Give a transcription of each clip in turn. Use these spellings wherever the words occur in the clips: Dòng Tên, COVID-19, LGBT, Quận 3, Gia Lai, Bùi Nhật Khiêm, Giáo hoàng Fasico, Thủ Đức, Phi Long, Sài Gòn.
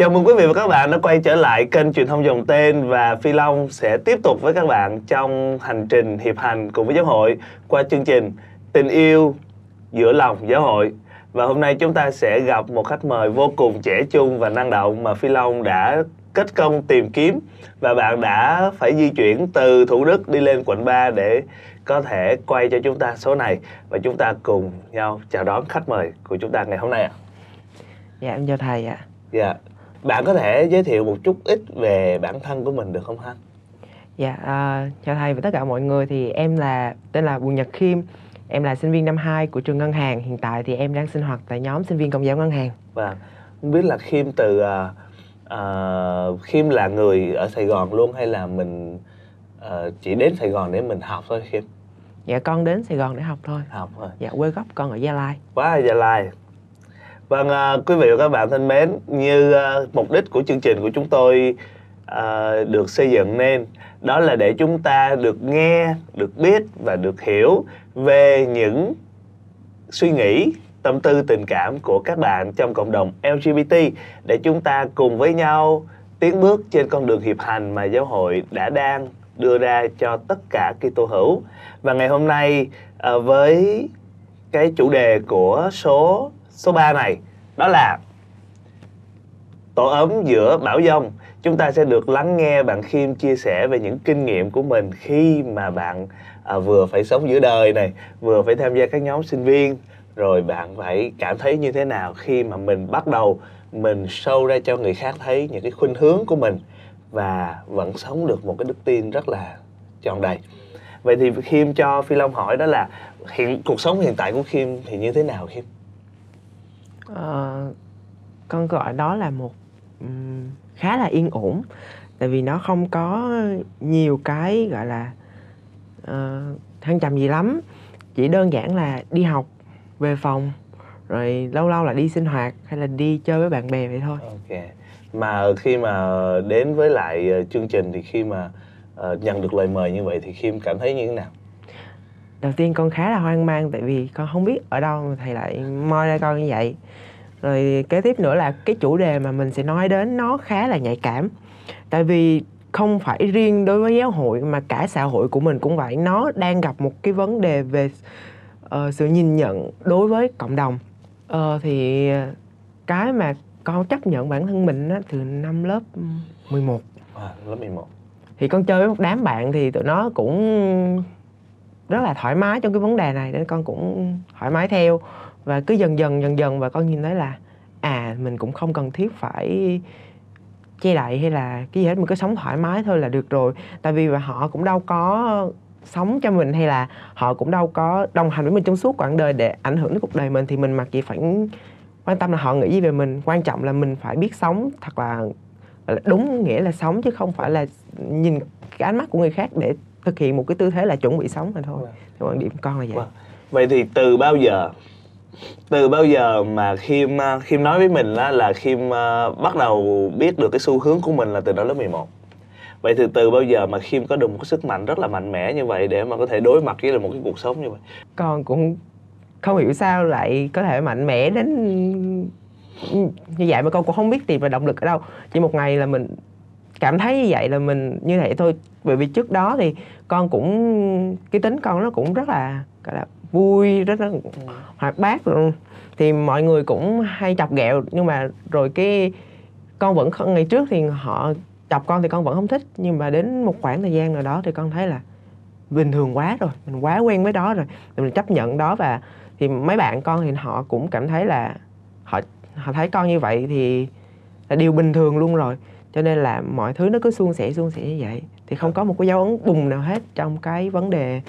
Chào mừng quý vị và các bạn đã quay trở lại kênh truyền thông Dòng Tên, và Phi Long sẽ tiếp tục với các bạn trong hành trình hiệp hành cùng với giáo hội qua chương trình Tình yêu giữa lòng giáo hội. Và hôm nay chúng ta sẽ gặp một khách mời vô cùng trẻ trung và năng động mà Phi Long đã kết công tìm kiếm, và bạn đã phải di chuyển từ Thủ Đức đi lên quận 3 để có thể quay cho chúng ta số này, và chúng ta cùng nhau chào đón khách mời của chúng ta ngày hôm nay ạ. Dạ em chào thầy ạ. Dạ. Bạn có thể giới thiệu một chút ít về bản thân của mình được không ha? Dạ, chào thầy và tất cả mọi người, thì em tên là Bùi Nhật Khiêm. Em là sinh viên năm 2 của trường ngân hàng. Hiện tại thì em đang sinh hoạt tại nhóm sinh viên công giáo ngân hàng. Và không biết là Khiêm từ Khiêm là người ở Sài Gòn luôn hay là mình chỉ đến Sài Gòn để mình học thôi Khiêm? Dạ con đến Sài Gòn để học thôi. Học rồi. Dạ quê gốc con ở Gia Lai. Quá Gia Lai. Vâng, quý vị và các bạn thân mến, như mục đích của chương trình của chúng tôi được xây dựng nên, đó là để chúng ta được nghe, được biết và được hiểu về những suy nghĩ, tâm tư, tình cảm của các bạn trong cộng đồng LGBT, để chúng ta cùng với nhau tiến bước trên con đường hiệp hành mà giáo hội đã đang đưa ra cho tất cả Kitô hữu. Và ngày hôm nay với cái chủ đề của số 3 này, đó là tổ ấm giữa bão dông. Chúng ta sẽ được lắng nghe bạn Khiêm chia sẻ về những kinh nghiệm của mình khi mà bạn vừa phải sống giữa đời này, vừa phải tham gia các nhóm sinh viên, rồi bạn phải cảm thấy như thế nào khi mà mình bắt đầu mình show ra cho người khác thấy những cái khuynh hướng của mình và vẫn sống được một cái đức tin rất là tròn đầy. Vậy thì Khiêm cho Phi Long hỏi đó là cuộc sống hiện tại của Khiêm thì như thế nào Khiêm? Con gọi đó là một khá là yên ổn, tại vì nó không có nhiều cái gọi là thăng trầm gì lắm, chỉ đơn giản là đi học, về phòng, rồi lâu lâu là đi sinh hoạt hay là đi chơi với bạn bè vậy thôi. Ok. Mà khi mà đến với lại chương trình thì khi mà nhận được lời mời như vậy thì Khiêm cảm thấy như thế nào? Đầu tiên con khá là hoang mang, tại vì con không biết ở đâu mà thầy lại moi ra con như vậy. Rồi kế tiếp nữa là cái chủ đề mà mình sẽ nói đến nó khá là nhạy cảm, tại vì không phải riêng đối với giáo hội mà cả xã hội của mình cũng vậy. Nó đang gặp một cái vấn đề về sự nhìn nhận đối với cộng đồng. Thì cái mà con chấp nhận bản thân mình á, từ năm lớp 11 thì con chơi với một đám bạn, thì tụi nó cũng rất là thoải mái trong cái vấn đề này, nên con cũng thoải mái theo. Và cứ dần dần và con nhìn thấy là mình cũng không cần thiết phải che đậy hay là cái gì hết, mình cứ sống thoải mái thôi là được rồi. Tại vì họ cũng đâu có sống cho mình hay là họ cũng đâu có đồng hành với mình trong suốt quãng đời để ảnh hưởng đến cuộc đời mình, thì mình mặc gì phải quan tâm là họ nghĩ gì về mình. Quan trọng là mình phải biết sống thật là đúng nghĩa là sống, chứ không phải là nhìn cái ánh mắt của người khác để thực hiện một cái tư thế là chuẩn bị sống mà thôi. Thì quan điểm con là vậy. Vậy thì từ bao giờ mà Khiêm nói với mình là Khiêm bắt đầu biết được cái xu hướng của mình là từ đó lớp 11. Vậy thì từ bao giờ mà Khiêm có được một cái sức mạnh rất là mạnh mẽ như vậy để mà có thể đối mặt với một cái cuộc sống như vậy? Con cũng không hiểu sao lại có thể mạnh mẽ đến như vậy, mà con cũng không biết tìm ra động lực ở đâu. Chỉ một ngày là mình cảm thấy như vậy là mình như vậy thôi. Bởi vì trước đó thì con cũng cái tính con nó cũng rất là gọi là vui, rất là hoạt bát, thì mọi người cũng hay chọc ghẹo, nhưng mà rồi cái con vẫn không, ngày trước thì họ chọc con thì con vẫn không thích, nhưng mà đến một khoảng thời gian nào đó thì con thấy là bình thường quá rồi, mình quá quen với đó rồi, mình chấp nhận đó. Và thì mấy bạn con thì họ cũng cảm thấy là họ thấy con như vậy thì là điều bình thường luôn rồi, cho nên là mọi thứ nó cứ suôn sẻ như vậy, thì không có một cái dấu ấn bùng nào hết trong cái vấn đề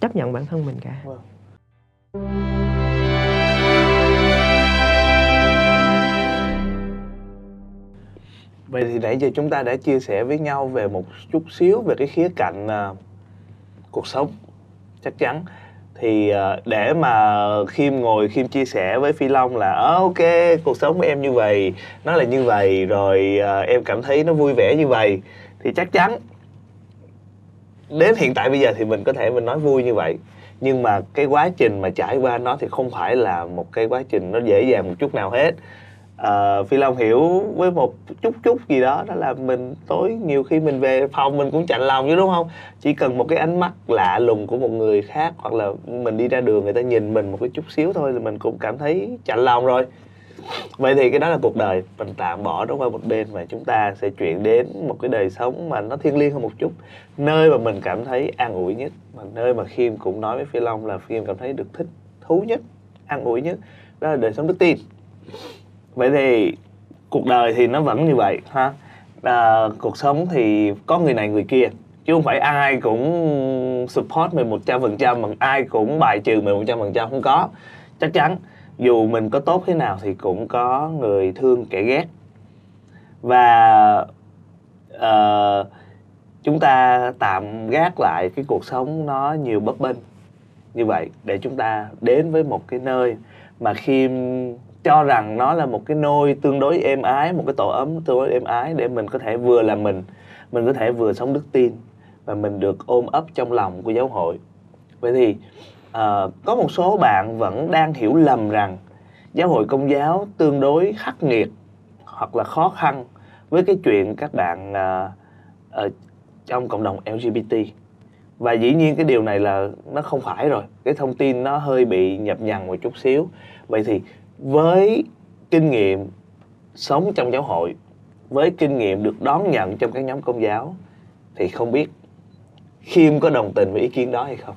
chấp nhận bản thân mình cả. Wow. Vậy thì nãy giờ chúng ta đã chia sẻ với nhau về một chút xíu về cái khía cạnh cuộc sống. Chắc chắn thì để mà Khiêm ngồi Khiêm chia sẻ với Phi Long là ok, cuộc sống của em như vậy, nó là như vậy, rồi em cảm thấy nó vui vẻ như vậy, thì chắc chắn đến hiện tại bây giờ thì mình có thể mình nói vui như vậy, nhưng mà cái quá trình mà trải qua nó thì không phải là một cái quá trình nó dễ dàng một chút nào hết. Phi Long hiểu với một chút gì đó, đó là mình tối nhiều khi mình về phòng mình cũng chạnh lòng chứ, đúng không? Chỉ cần một cái ánh mắt lạ lùng của một người khác, hoặc là mình đi ra đường người ta nhìn mình một cái chút xíu thôi là mình cũng cảm thấy chạnh lòng rồi. Vậy thì cái đó là cuộc đời, mình tạm bỏ nó qua một bên và chúng ta sẽ chuyển đến một cái đời sống mà nó thiêng liêng hơn một chút, nơi mà mình cảm thấy an ủi nhất, mà nơi mà Khiêm cũng nói với Phi Long là Khiêm cảm thấy được thích thú nhất, an ủi nhất, đó là đời sống đức tin. Vậy thì cuộc đời thì nó vẫn như vậy ha, cuộc sống thì có người này người kia, chứ không phải ai cũng support mình 100%, mà ai cũng bài trừ mình 100%, không có. Chắc chắn dù mình có tốt thế nào thì cũng có người thương kẻ ghét, và chúng ta tạm gác lại cái cuộc sống nó nhiều bấp bênh như vậy để chúng ta đến với một cái nơi mà Khiêm cho rằng nó là một cái nôi tương đối êm ái, một cái tổ ấm tương đối êm ái, để mình có thể vừa là mình có thể vừa sống đức tin và mình được ôm ấp trong lòng của giáo hội. Vậy thì có một số bạn vẫn đang hiểu lầm rằng giáo hội Công giáo tương đối khắc nghiệt hoặc là khó khăn với cái chuyện các bạn trong cộng đồng LGBT. Và dĩ nhiên cái điều này là nó không phải rồi, cái thông tin nó hơi bị nhập nhằng một chút xíu. Vậy thì với kinh nghiệm sống trong giáo hội, với kinh nghiệm được đón nhận trong các nhóm Công giáo, thì không biết Khiêm có đồng tình với ý kiến đó hay không?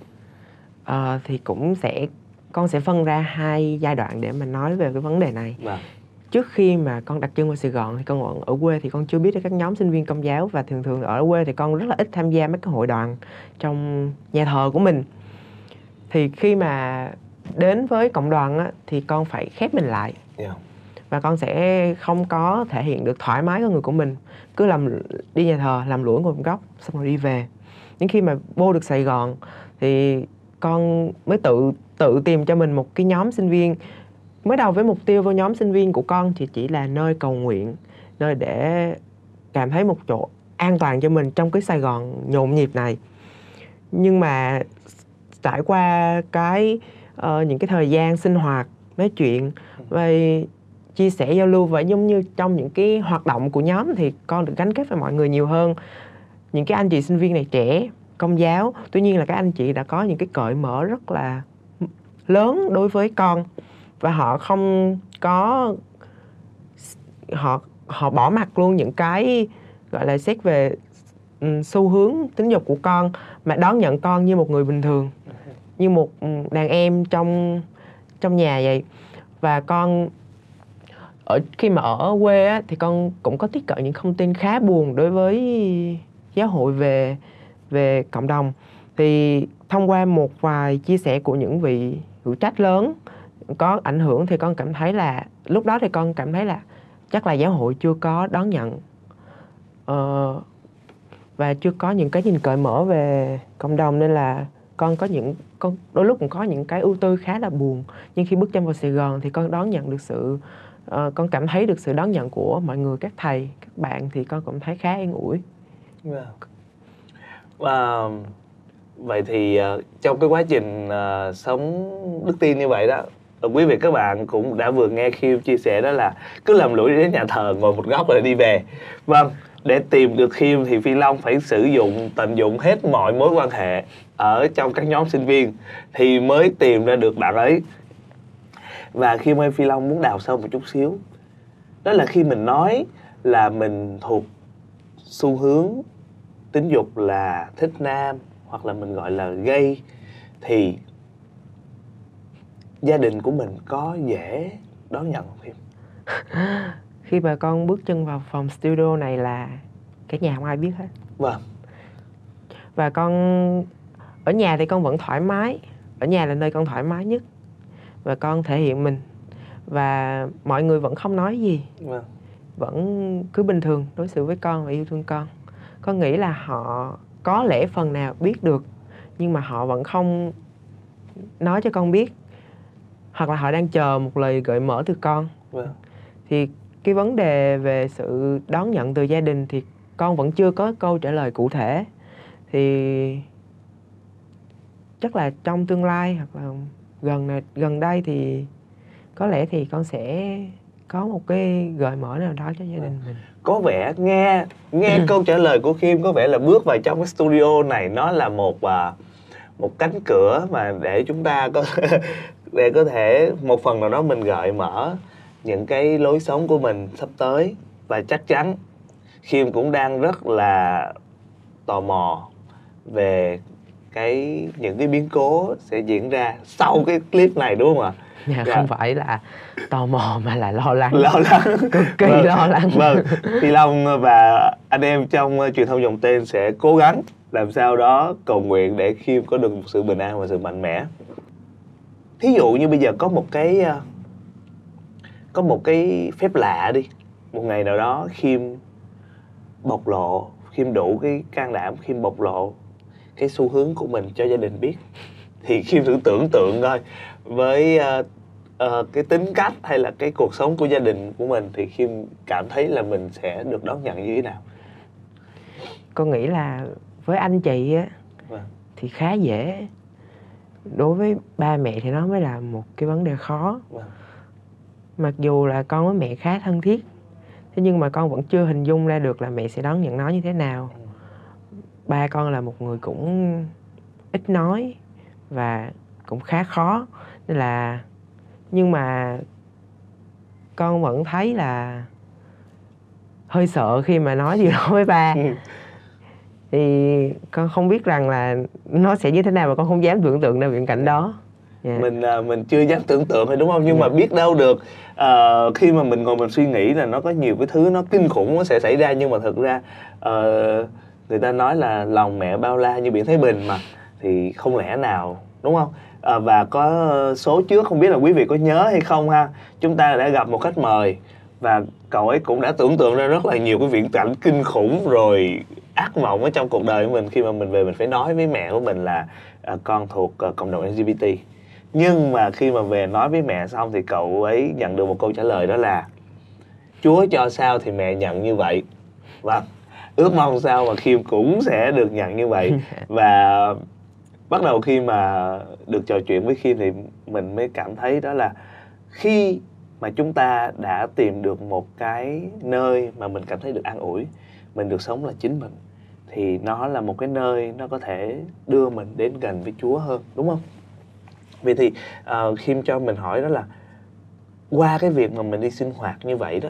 Thì cũng sẽ, con sẽ phân ra hai giai đoạn để mà nói về cái vấn đề này. Trước khi mà con đặt chân vào Sài Gòn thì con ở quê thì con chưa biết được các nhóm sinh viên Công giáo, và thường thường ở quê thì con rất là ít tham gia mấy cái hội đoàn trong nhà thờ của mình. Thì khi mà đến với cộng đoàn á, thì con phải khép mình lại, và con sẽ không có thể hiện được thoải mái con người của mình, cứ đi nhà thờ làm lũa ngồi một góc xong rồi đi về. Nhưng khi mà vô được Sài Gòn thì con mới tự tìm cho mình một cái nhóm sinh viên. Mới đầu với mục tiêu vô nhóm sinh viên của con thì chỉ là nơi cầu nguyện, nơi để cảm thấy một chỗ an toàn cho mình trong cái Sài Gòn nhộn nhịp này. Nhưng mà trải qua cái những cái thời gian sinh hoạt, nói chuyện và chia sẻ giao lưu, và giống như trong những cái hoạt động của nhóm thì con được gắn kết với mọi người nhiều hơn. Những cái anh chị sinh viên này trẻ Công giáo, tuy nhiên là các anh chị đã có những cái cởi mở rất là lớn đối với con, và họ không có họ bỏ mặc luôn những cái gọi là xét về xu hướng tính dục của con, mà đón nhận con như một người bình thường, như một đàn em trong nhà vậy. Và con khi mà ở quê á, thì con cũng có tiếp cận những thông tin khá buồn đối với giáo hội về cộng đồng, thì thông qua một vài chia sẻ của những vị hữu trách lớn có ảnh hưởng, thì con cảm thấy là lúc đó thì con cảm thấy là chắc là giáo hội chưa có đón nhận và chưa có những cái nhìn cởi mở về cộng đồng, nên là con đôi lúc cũng có những cái ưu tư khá là buồn. Nhưng khi bước chân vào Sài Gòn thì con đón nhận được sự con cảm thấy được sự đón nhận của mọi người, các thầy, các bạn, thì con cũng thấy khá yên ủi. Vậy thì trong cái quá trình sống đức tin như vậy đó, quý vị các bạn cũng đã vừa nghe Khiêm chia sẻ đó là cứ làm lũi đến nhà thờ ngồi một góc rồi đi về. Vâng, để tìm được Khiêm thì Phi Long phải tận dụng hết mọi mối quan hệ ở trong các nhóm sinh viên thì mới tìm ra được bạn ấy. Và Khiêm ơi, Phi Long muốn đào sâu một chút xíu, đó là khi mình nói là mình thuộc xu hướng tính dục là thích nam, hoặc là mình gọi là gay, thì gia đình của mình có dễ đón nhận không Khiêm? Khi mà con bước chân vào phòng studio này là cái nhà không ai biết hết. Và con ở nhà thì con vẫn thoải mái, ở nhà là nơi con thoải mái nhất và con thể hiện mình, và mọi người vẫn không nói gì, vẫn cứ bình thường đối xử với con và yêu thương con. Con nghĩ là họ có lẽ phần nào biết được, nhưng mà họ vẫn không nói cho con biết, hoặc là họ đang chờ một lời gợi mở từ con. Thì cái vấn đề về sự đón nhận từ gia đình thì con vẫn chưa có câu trả lời cụ thể. Thì chắc là trong tương lai hoặc là gần đây thì có lẽ thì con sẽ có một cái gợi mở nào đó cho gia đình mình. Có vẻ nghe câu trả lời của Khiêm có vẻ là bước vào trong cái studio này nó là một cánh cửa mà để chúng ta có để có thể một phần nào đó mình gợi mở những cái lối sống của mình sắp tới. Và chắc chắn Khiêm cũng đang rất là tò mò về những cái biến cố sẽ diễn ra sau cái clip này, đúng không ạ? Dạ. Không phải là tò mò mà là lo lắng. Lo lắng. Cực kỳ lo lắng. Vâng. Phi Long và anh em trong truyền thông Dòng Tên sẽ cố gắng làm sao đó cầu nguyện để Khiêm có được một sự bình an và sự mạnh mẽ. Thí dụ như bây giờ có một cái phép lạ đi, một ngày nào đó Khiêm bộc lộ, Khiêm đủ cái can đảm, Khiêm bộc lộ cái xu hướng của mình cho gia đình biết, thì Khiêm thử tưởng tượng thôi, với cái tính cách hay là cái cuộc sống của gia đình của mình thì Khiêm cảm thấy là mình sẽ được đón nhận như thế nào? Con nghĩ là với anh chị á, thì khá dễ. Đối với ba mẹ thì nó mới là một cái vấn đề khó. Mặc dù là con với mẹ khá thân thiết, thế nhưng mà con vẫn chưa hình dung ra được là mẹ sẽ đón nhận nó như thế nào. Ba con là một người cũng ít nói và cũng khá khó, nên là nhưng mà con vẫn thấy là hơi sợ khi mà nói gì đó với ba. Thì con không biết rằng là nó sẽ như thế nào mà con không dám tưởng tượng ra viễn cảnh đó. Mình chưa dám tưởng tượng thôi, đúng không? Nhưng mà biết đâu được, khi mà mình ngồi mình suy nghĩ là nó có nhiều cái thứ nó kinh khủng nó sẽ xảy ra, nhưng mà thực ra người ta nói là lòng mẹ bao la như biển Thái Bình mà, thì không lẽ nào, đúng không? Và có số trước không biết là quý vị có nhớ hay không ha, chúng ta đã gặp một khách mời và cậu ấy cũng đã tưởng tượng ra rất là nhiều cái viễn cảnh kinh khủng rồi ác mộng ở trong cuộc đời của mình, khi mà mình về mình phải nói với mẹ của mình là con thuộc cộng đồng LGBT. Nhưng mà khi mà về nói với mẹ xong thì cậu ấy nhận được một câu trả lời, đó là Chúa cho sao thì mẹ nhận như vậy. Vâng, ước mong sao mà Khiêm cũng sẽ được nhận như vậy. Và bắt đầu khi mà được trò chuyện với Khiêm thì mình mới cảm thấy đó là khi mà chúng ta đã tìm được một cái nơi mà mình cảm thấy được an ủi, mình được sống là chính mình, thì nó là một cái nơi nó có thể đưa mình đến gần với Chúa hơn, đúng không? Vậy thì Khiêm cho mình hỏi đó là qua cái việc mà mình đi sinh hoạt như vậy đó,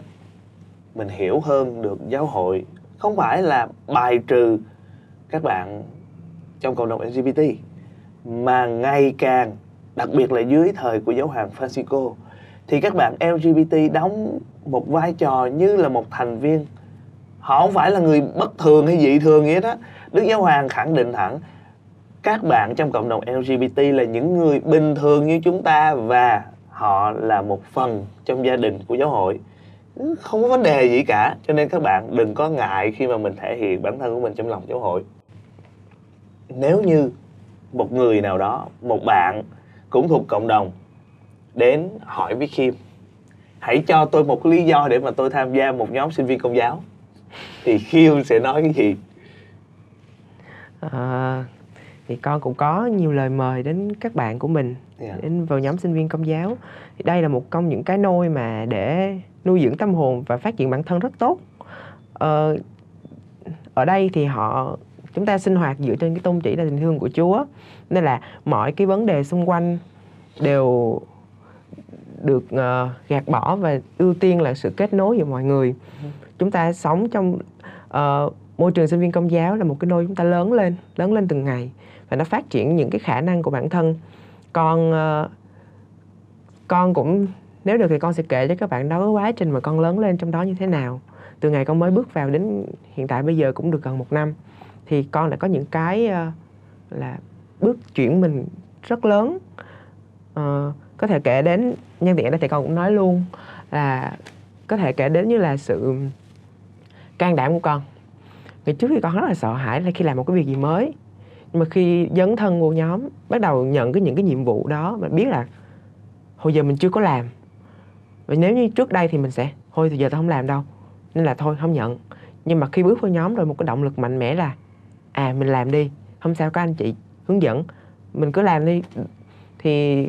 mình hiểu hơn được giáo hội không phải là bài trừ các bạn trong cộng đồng LGBT, mà ngày càng, đặc biệt là dưới thời của Giáo hoàng Fasico, thì các bạn LGBT đóng một vai trò như là một thành viên. Họ không phải là người bất thường hay dị thường gì hết á. Đức Giáo hoàng khẳng định thẳng các bạn trong cộng đồng LGBT là những người bình thường như chúng ta, và họ là một phần trong gia đình của giáo hội. Không có vấn đề gì cả. Cho nên các bạn đừng có ngại khi mà mình thể hiện bản thân của mình trong lòng giáo hội. Nếu như một người nào đó, một bạn cũng thuộc cộng đồng đến hỏi với Khiêm, hãy cho tôi một lý do để mà tôi tham gia một nhóm sinh viên công giáo, thì Khiêm sẽ nói cái gì? Thì con cũng có nhiều lời mời đến các bạn của mình, đến vào nhóm sinh viên công giáo. Thì đây là một trong những cái nôi mà để nuôi dưỡng tâm hồn và phát triển bản thân rất tốt. Ở đây thì chúng ta sinh hoạt dựa trên cái tôn chỉ là tình thương của Chúa, nên là mọi cái vấn đề xung quanh đều được gạt bỏ và ưu tiên là sự kết nối giữa mọi người. Chúng ta sống trong môi trường sinh viên công giáo là một cái nơi chúng ta lớn lên từng ngày, và nó phát triển những cái khả năng của bản thân. Con cũng, nếu được thì con sẽ kể cho các bạn đó cái quá trình mà con lớn lên trong đó như thế nào. Từ ngày con mới bước vào đến hiện tại bây giờ cũng được gần một năm, thì con đã có những cái là bước chuyển mình rất lớn. Có thể kể đến, nhân tiện đây thì con cũng nói luôn là có thể kể đến như là sự can đảm của con. Ngày trước thì con rất là sợ hãi là khi làm một cái việc gì mới, nhưng mà khi dấn thân vô nhóm, bắt đầu nhận những cái nhiệm vụ đó, mình biết là hồi giờ mình chưa có làm, và nếu như trước đây thì mình sẽ thôi thì giờ tao không làm đâu, nên là thôi không nhận. Nhưng mà khi bước vào nhóm rồi, một cái động lực mạnh mẽ là mình làm đi, không sao có anh chị hướng dẫn, mình cứ làm đi, thì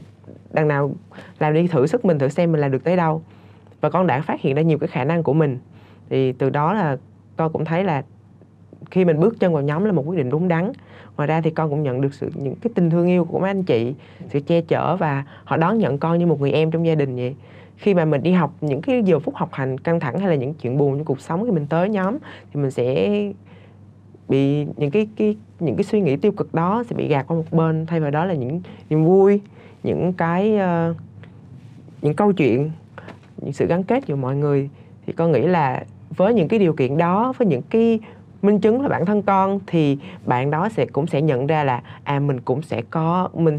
đằng nào làm đi, thử sức mình, thử xem mình làm được tới đâu. Và con đã phát hiện ra nhiều cái khả năng của mình. Thì từ đó là con cũng thấy là khi mình bước chân vào nhóm là một quyết định đúng đắn. Ngoài ra thì con cũng nhận được những cái tình thương yêu của mấy anh chị, sự che chở, và họ đón nhận con như một người em trong gia đình vậy. Khi mà mình đi học, những cái giờ phút học hành căng thẳng hay là những chuyện buồn trong cuộc sống, khi mình tới nhóm thì mình sẽ bị những cái suy nghĩ tiêu cực đó sẽ bị gạt qua một bên, thay vào đó là những niềm vui, những câu chuyện, những sự gắn kết giữa mọi người. Thì con nghĩ là với những cái điều kiện đó, với những cái minh chứng là bản thân con, thì bạn đó cũng sẽ nhận ra là mình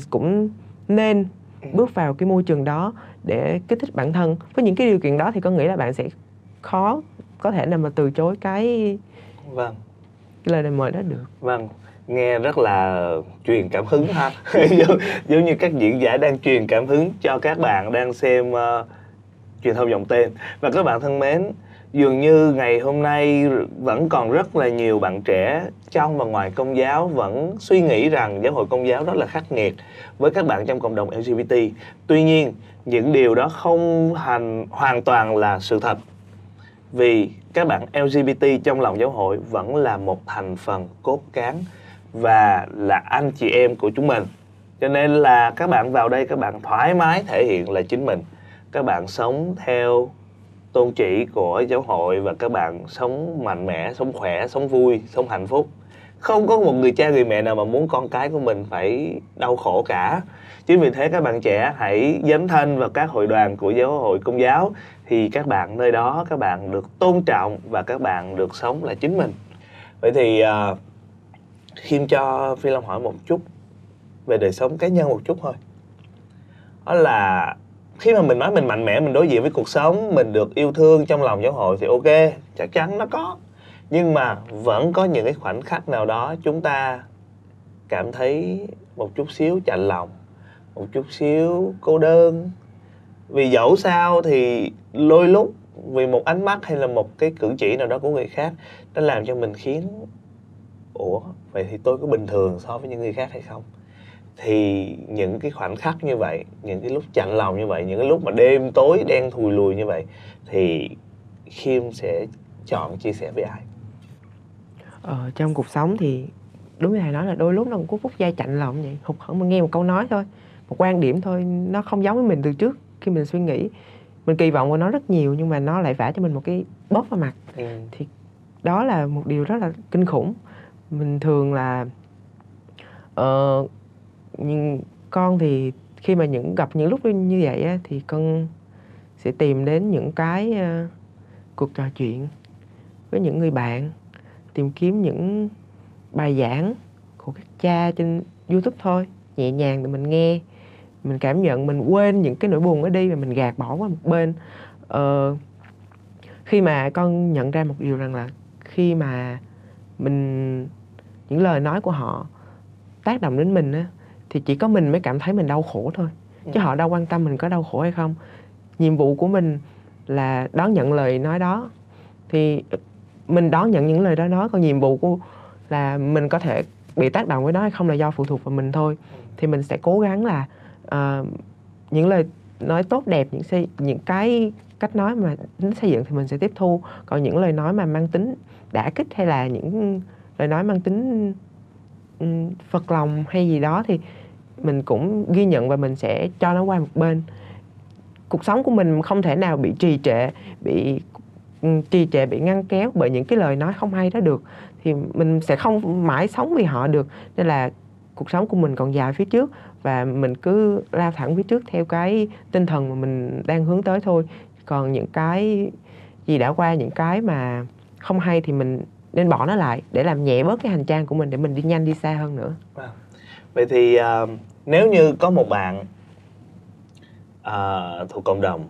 cũng nên bước vào cái môi trường đó để kích thích bản thân. Với những cái điều kiện đó thì con nghĩ là bạn sẽ khó có thể nào mà từ chối cái lời này mời đó được. Vâng, nghe rất là truyền cảm hứng ha. Giống như các diễn giả đang truyền cảm hứng cho các bạn đang xem truyền thông Dòng Tên. Và các bạn thân mến, dường như ngày hôm nay vẫn còn rất là nhiều bạn trẻ trong và ngoài công giáo vẫn suy nghĩ rằng giáo hội công giáo rất là khắc nghiệt với các bạn trong cộng đồng LGBT. Tuy nhiên, những điều đó không hoàn toàn là sự thật, vì các bạn LGBT trong lòng giáo hội vẫn là một thành phần cốt cán và là anh chị em của chúng mình. Cho nên là các bạn vào đây, các bạn thoải mái thể hiện là chính mình. Các bạn sống theo tôn chỉ của giáo hội và các bạn sống mạnh mẽ, sống khỏe, sống vui, sống hạnh phúc. Không có một người cha người mẹ nào mà muốn con cái của mình phải đau khổ cả. Chính vì thế các bạn trẻ hãy dấn thân vào các hội đoàn của giáo hội công giáo, thì các bạn nơi đó các bạn được tôn trọng và các bạn được sống là chính mình. Vậy thì Khiêm cho Phi Long hỏi một chút về đời sống cá nhân một chút thôi. Đó là khi mà mình nói mình mạnh mẽ, mình đối diện với cuộc sống, mình được yêu thương trong lòng giáo hội thì ok, chắc chắn nó có. Nhưng mà vẫn có những cái khoảnh khắc nào đó chúng ta cảm thấy một chút xíu chạnh lòng, một chút xíu cô đơn. Vì dẫu sao thì lôi lúc vì một ánh mắt hay là một cái cử chỉ nào đó của người khác đã làm cho mình khiến ủa, vậy thì tôi có bình thường so với những người khác hay không? Thì những cái khoảnh khắc như vậy, những cái lúc chạnh lòng như vậy, những cái lúc mà đêm tối đen thùi lùi như vậy, thì Khiêm sẽ chọn chia sẻ với ai? Trong cuộc sống thì đúng như thầy nói là đôi lúc nó cũng có phút giây chạnh lòng vậy, hụt hẫng mà nghe một câu nói thôi, một quan điểm thôi, nó không giống với mình từ trước. Khi mình suy nghĩ, mình kỳ vọng của nó rất nhiều, nhưng mà nó lại vả cho mình một cái bóp vào mặt. Thì đó là một điều rất là kinh khủng. Mình thường là nhưng con thì khi mà gặp những lúc như vậy á, thì con sẽ tìm đến những cái cuộc trò chuyện với những người bạn, tìm kiếm những bài giảng của các cha trên YouTube thôi, nhẹ nhàng để mình nghe, mình cảm nhận, mình quên những cái nỗi buồn đó đi và mình gạt bỏ qua một bên. Khi mà con nhận ra một điều rằng là khi mà những lời nói của họ tác động đến mình á, thì chỉ có mình mới cảm thấy mình đau khổ thôi. Chứ họ đâu quan tâm mình có đau khổ hay không. Nhiệm vụ của mình là đón nhận lời nói đó. Thì mình đón nhận những lời đó nói. Còn nhiệm vụ của là mình có thể bị tác động với nó hay không là do phụ thuộc vào mình thôi. Thì mình sẽ cố gắng là những lời nói tốt đẹp, những cái cách nói mà xây dựng thì mình sẽ tiếp thu. Còn những lời nói mà mang tính đả kích hay là những lời nói mang tính phật lòng hay gì đó thì mình cũng ghi nhận và mình sẽ cho nó qua một bên. Cuộc sống của mình không thể nào bị trì trệ, bị ngăn kéo bởi những cái lời nói không hay đó được. Thì mình sẽ không mãi sống vì họ được. Nên là cuộc sống của mình còn dài phía trước và mình cứ lao thẳng phía trước theo cái tinh thần mà mình đang hướng tới thôi. Còn những cái gì đã qua, những cái mà không hay thì mình nên bỏ nó lại để làm nhẹ bớt cái hành trang của mình, để mình đi nhanh, đi xa hơn nữa. Vậy thì nếu như có một bạn thuộc cộng đồng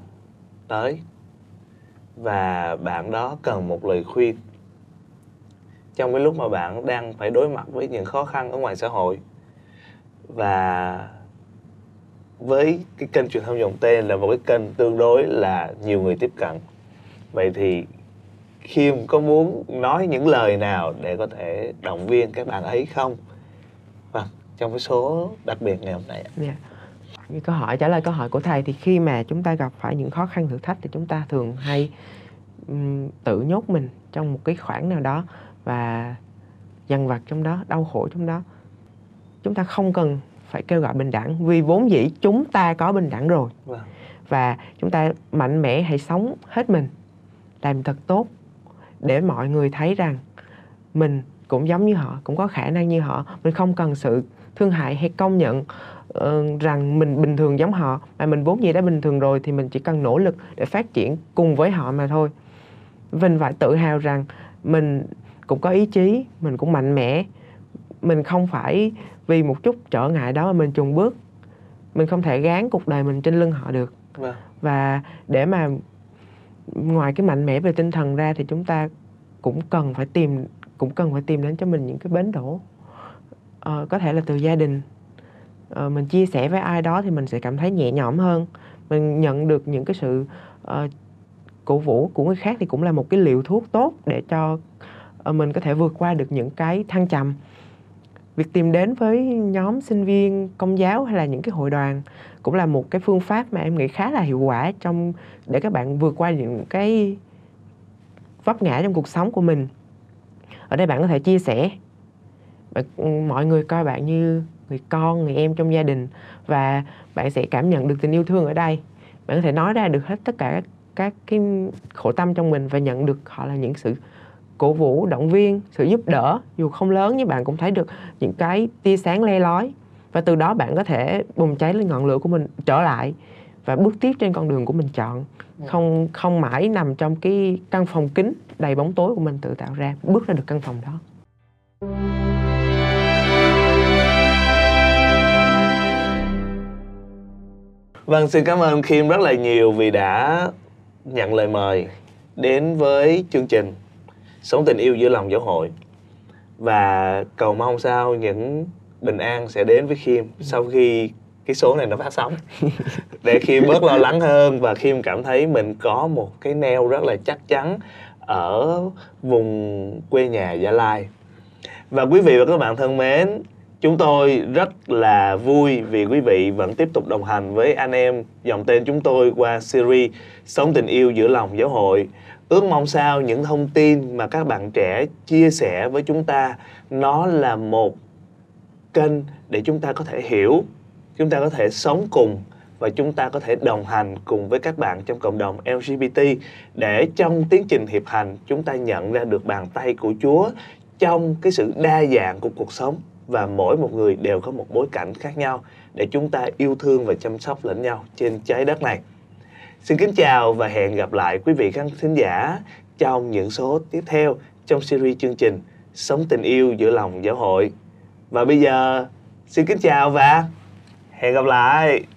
tới và bạn đó cần một lời khuyên trong cái lúc mà bạn đang phải đối mặt với những khó khăn ở ngoài xã hội, và với cái kênh truyền thông Dòng Tên là một cái kênh tương đối là nhiều người tiếp cận, vậy thì Khiêm có muốn nói những lời nào để có thể động viên các bạn ấy không? Vâng, trong cái số đặc biệt ngày hôm nay. Như câu hỏi trả lời câu hỏi của thầy thì khi mà chúng ta gặp phải những khó khăn thử thách thì chúng ta thường hay tự nhốt mình trong một cái khoảng nào đó và dằn vặt trong đó, đau khổ trong đó. Chúng ta không cần phải kêu gọi bình đẳng vì vốn dĩ chúng ta có bình đẳng rồi. Wow. Và chúng ta mạnh mẽ hãy sống hết mình, làm thật tốt để mọi người thấy rằng mình cũng giống như họ, cũng có khả năng như họ. Mình không cần sự thương hại hay công nhận rằng mình bình thường giống họ, mà mình vốn dĩ đã bình thường rồi thì mình chỉ cần nỗ lực để phát triển cùng với họ mà thôi. Mình phải tự hào rằng mình cũng có ý chí, mình cũng mạnh mẽ. Mình không phải vì một chút trở ngại đó mà mình chùn bước. Mình không thể gán cuộc đời mình trên lưng họ được. Và để mà ngoài cái mạnh mẽ về tinh thần ra thì chúng ta cũng cần phải tìm đến cho mình những cái bến đỗ. Có thể là từ gia đình. Mình chia sẻ với ai đó thì mình sẽ cảm thấy nhẹ nhõm hơn. Mình nhận được những cái sự cổ vũ của người khác thì cũng là một cái liều thuốc tốt để cho mình có thể vượt qua được những cái thăng trầm. Việc tìm đến với nhóm sinh viên công giáo hay là những cái hội đoàn cũng là một cái phương pháp mà em nghĩ khá là hiệu quả để các bạn vượt qua những cái vấp ngã trong cuộc sống của mình. Ở đây bạn có thể chia sẻ, mọi người coi bạn như người con, người em trong gia đình, và bạn sẽ cảm nhận được tình yêu thương ở đây. Bạn có thể nói ra được hết tất cả các cái khổ tâm trong mình và nhận được họ là những sự cổ vũ, động viên, sự giúp đỡ dù không lớn, nhưng bạn cũng thấy được những cái tia sáng le lói, và từ đó bạn có thể bùng cháy lên ngọn lửa của mình trở lại và bước tiếp trên con đường của mình chọn, không mãi nằm trong cái căn phòng kín đầy bóng tối của mình tự tạo ra, bước ra được căn phòng đó. Vâng, xin cảm ơn ông Khiêm rất là nhiều vì đã nhận lời mời đến với chương trình Sống Tình Yêu Giữa Lòng Giáo Hội, và cầu mong sao những bình an sẽ đến với Khiêm sau khi cái số này nó phát sóng, để Khiêm bớt lo lắng hơn và Khiêm cảm thấy mình có một cái neo rất là chắc chắn ở vùng quê nhà Gia Lai. Và quý vị và các bạn thân mến, chúng tôi rất là vui vì quý vị vẫn tiếp tục đồng hành với anh em Dòng Tên chúng tôi qua series Sống Tình Yêu Giữa Lòng Giáo Hội. Ước mong sao những thông tin mà các bạn trẻ chia sẻ với chúng ta nó là một kênh để chúng ta có thể hiểu, chúng ta có thể sống cùng, và chúng ta có thể đồng hành cùng với các bạn trong cộng đồng LGBT, để trong tiến trình hiệp hành chúng ta nhận ra được bàn tay của Chúa trong cái sự đa dạng của cuộc sống, và mỗi một người đều có một bối cảnh khác nhau để chúng ta yêu thương và chăm sóc lẫn nhau trên trái đất này. Xin kính chào và hẹn gặp lại quý vị khán thính giả trong những số tiếp theo trong series chương trình Sống Tình Yêu Giữa Lòng Giáo Hội. Và bây giờ, xin kính chào và hẹn gặp lại!